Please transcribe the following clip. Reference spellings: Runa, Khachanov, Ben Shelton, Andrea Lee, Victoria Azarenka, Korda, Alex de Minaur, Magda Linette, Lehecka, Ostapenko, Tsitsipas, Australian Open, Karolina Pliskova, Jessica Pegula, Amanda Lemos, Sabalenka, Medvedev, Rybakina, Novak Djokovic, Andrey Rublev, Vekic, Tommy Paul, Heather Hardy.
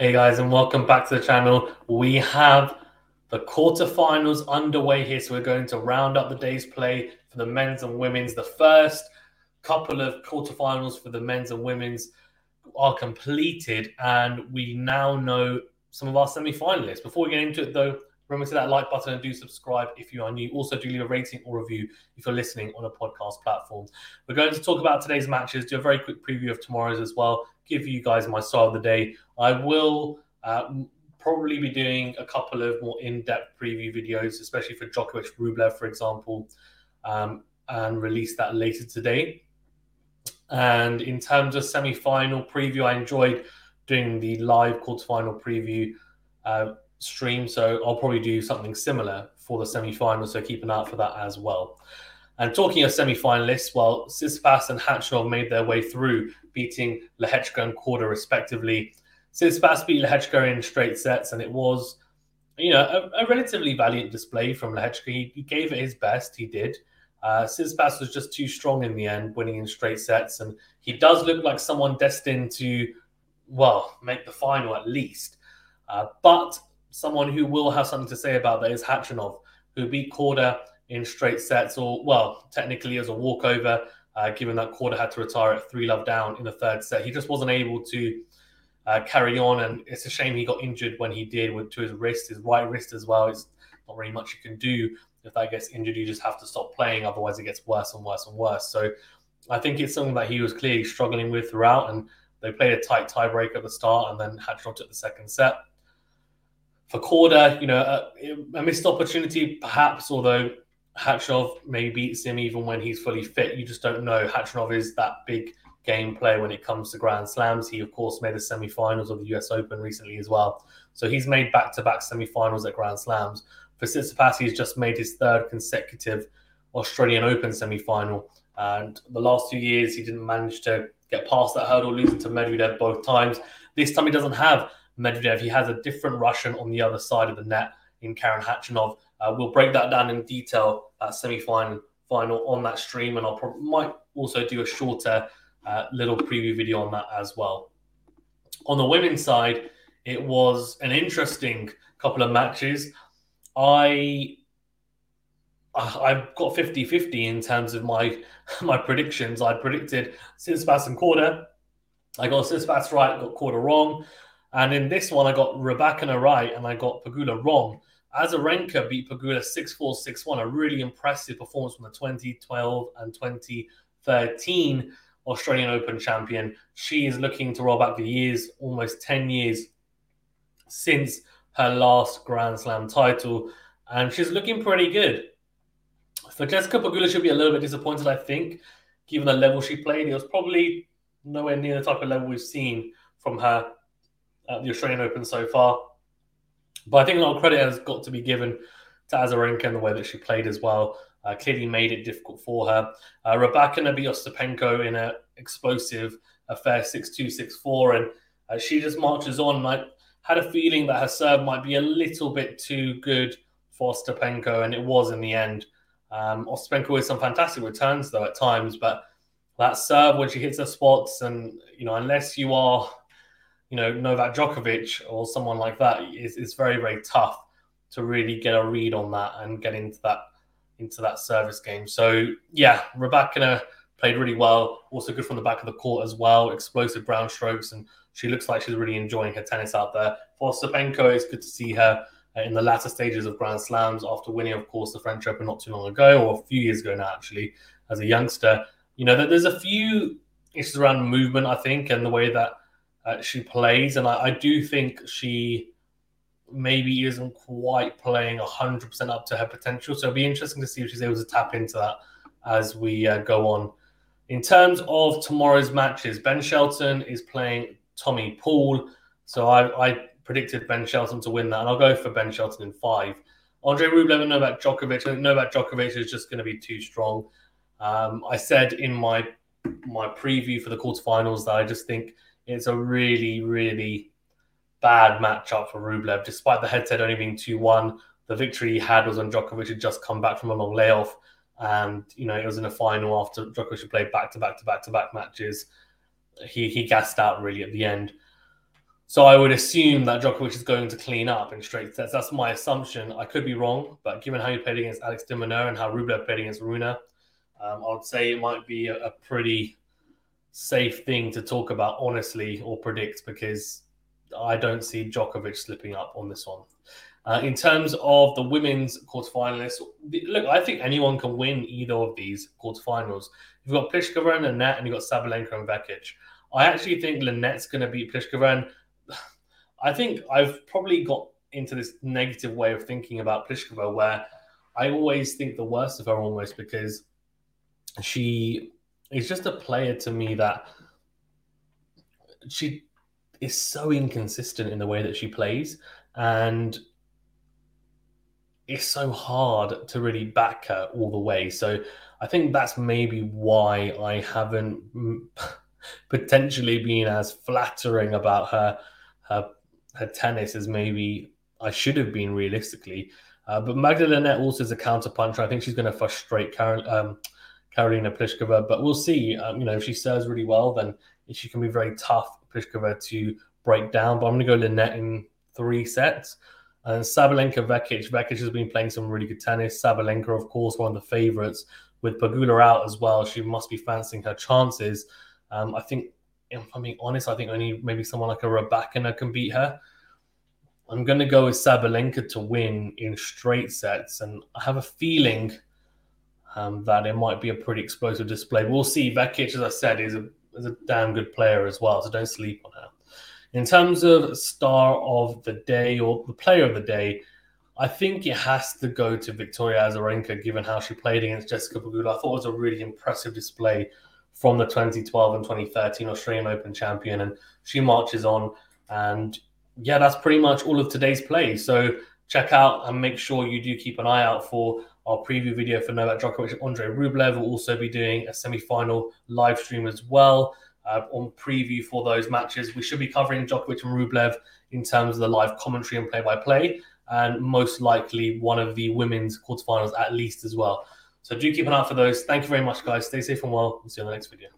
Hey guys, and welcome back to the channel. We have the quarterfinals underway here, so we're going to round up the day's play for the men's and women's. The first couple of quarterfinals for the men's and women's are completed, and we now know some of our semi-finalists. Before we get into it though, remember to that like button and do subscribe if you are new. Also, do leave a rating or review if you're listening on a podcast platform. We're going to talk about today's matches, do a very quick preview of tomorrow's as well, give you guys my start of the day. I will probably be doing a couple of more in-depth preview videos, especially for Djokovic Rublev, for example, and release that later today. And in terms of semi-final preview, I enjoyed doing the live quarterfinal preview stream, so I'll probably do something similar for the semi-final, so keep an eye out for that as well. And talking of semi-finalists, well, Tsitsipas and Khachanov made their way through, beating Lehecka and Korda respectively. Tsitsipas beat Lehecka in straight sets, and it was, you know, a relatively valiant display from Lehecka. He gave it his best, he did. Tsitsipas was just too strong in the end, winning in straight sets, and he does look like someone destined to, well, make the final at least. But someone who will have something to say about that is Khachanov, who beat Korda in straight sets, or, well, technically as a walkover, given that Korda had to retire at 3-love down in the third set. He just wasn't able to carry on, and it's a shame he got injured when he did, to his wrist, his right wrist as well. It's not really much you can do if that gets injured. You just have to stop playing, otherwise it gets worse and worse and worse. So I think it's something that he was clearly struggling with throughout, and they played a tight tiebreak at the start, and then Khachanov took the second set. For Korda, you know, a missed opportunity perhaps, although Khachanov maybe beats him even when he's fully fit. You just don't know. Khachanov is that big game player when it comes to Grand Slams. He, of course, made the semi-finals of the US Open recently as well. So he's made back-to-back semi-finals at Grand Slams. For Tsitsipas, he's just made his third consecutive Australian Open semi-final. And the last 2 years, he didn't manage to get past that hurdle, losing to Medvedev both times. This time he doesn't have Medvedev. He has a different Russian on the other side of the net in Karen Khachanov. We'll break that down in detail, that semi-final on that stream, and I might also do a shorter little preview video on that as well. On the women's side, it was an interesting couple of matches. I've got 50-50 in terms of my predictions. I predicted Tsitsipas and Korda. I got Tsitsipas right, got Korda wrong. And in this one, I got Rybakina right, and I got Pegula wrong. Azarenka beat Pegula 6-4, 6-1, a really impressive performance from the 2012 and 2013 Australian Open champion. She is looking to roll back the years, almost 10 years since her last Grand Slam title, and she's looking pretty good. For Jessica Pegula, she'll be a little bit disappointed, I think, given the level she played. It was probably nowhere near the type of level we've seen from her at the Australian Open so far. But I think a lot of credit has got to be given to Azarenka and the way that she played as well. Clearly made it difficult for her. Rybakina beat Ostapenko in an explosive affair, 6-2, 6-4. And she just marches on. I had a feeling that her serve might be a little bit too good for Ostapenko, and it was in the end. Ostapenko with some fantastic returns, though, at times. But that serve when she hits her spots, and, you know, unless you are, you know, Novak Djokovic or someone like that, it's very, very tough to really get a read on that and get into that service game. So, yeah, Rybakina played really well, also good from the back of the court as well, explosive brown strokes, and she looks like she's really enjoying her tennis out there. For Sabalenka, it's good to see her in the latter stages of Grand Slams after winning, of course, the French Open not too long ago, or a few years ago now, actually, as a youngster. You know, there's a few issues around movement, I think, and the way that she plays, and I do think she maybe isn't quite playing 100% up to her potential. So it'll be interesting to see if she's able to tap into that as we go on. In terms of tomorrow's matches, Ben Shelton is playing Tommy Paul. So I predicted Ben Shelton to win that, and I'll go for Ben Shelton in 5. Andrey Rublev and Novak Djokovic. I think Novak Djokovic is just going to be too strong. I said in my preview for the quarterfinals that I just think it's a really, really bad matchup for Rublev. Despite the head-to-head only being 2-1, the victory he had was when Djokovic had just come back from a long layoff. And, you know, it was in a final after Djokovic had played back-to-back-to-back-to-back matches. He gassed out, really, at the end. So I would assume that Djokovic is going to clean up in straight sets. That's my assumption. I could be wrong, but given how he played against Alex de Minaur and how Rublev played against Runa, I would say it might be a pretty safe thing to talk about, honestly, or predict, because I don't see Djokovic slipping up on this one. In terms of the women's quarterfinalists, look, I think anyone can win either of these quarterfinals. You've got Pliskova and Linette, and you've got Sabalenka and Vekic. I actually think Linette's going to beat Pliskova. I think I've probably got into this negative way of thinking about Pliskova where I always think the worst of her almost, because she is just a player to me that she is so inconsistent in the way that she plays, and it's so hard to really back her all the way. So I think that's maybe why I haven't potentially been as flattering about her tennis as maybe I should have been realistically. But Magda Linette also is a counterpuncher. I think she's going to frustrate Karolina Pliskova, but we'll see. If she serves really well, then she can be very tough, Pliskova, to break down. But I'm going to go Linette in 3 sets. And Sabalenka, Vekic. Vekic has been playing some really good tennis. Sabalenka, of course, one of the favourites. With Pegula out as well, she must be fancying her chances. I think, if I'm being honest, I think only maybe someone like a Rybakina can beat her. I'm going to go with Sabalenka to win in straight sets, and I have a feeling that it might be a pretty explosive display. We'll see. Vekic, as I said, is a damn good player as well, so don't sleep on her. In terms of star of the day or the player of the day, I think it has to go to Victoria Azarenka, given how she played against Jessica Pegula. I thought it was a really impressive display from the 2012 and 2013 Australian Open champion, and she marches on. And yeah, that's pretty much all of today's play. So check out and make sure you do keep an eye out for our preview video for Novak Djokovic and Andrey Rublev. We'll also be doing a semi-final live stream as well on preview for those matches. We should be covering Djokovic and Rublev in terms of the live commentary and play-by-play, and most likely one of the women's quarterfinals at least as well. So do keep an eye out for those. Thank you very much, guys. Stay safe and well. We'll see you on the next video.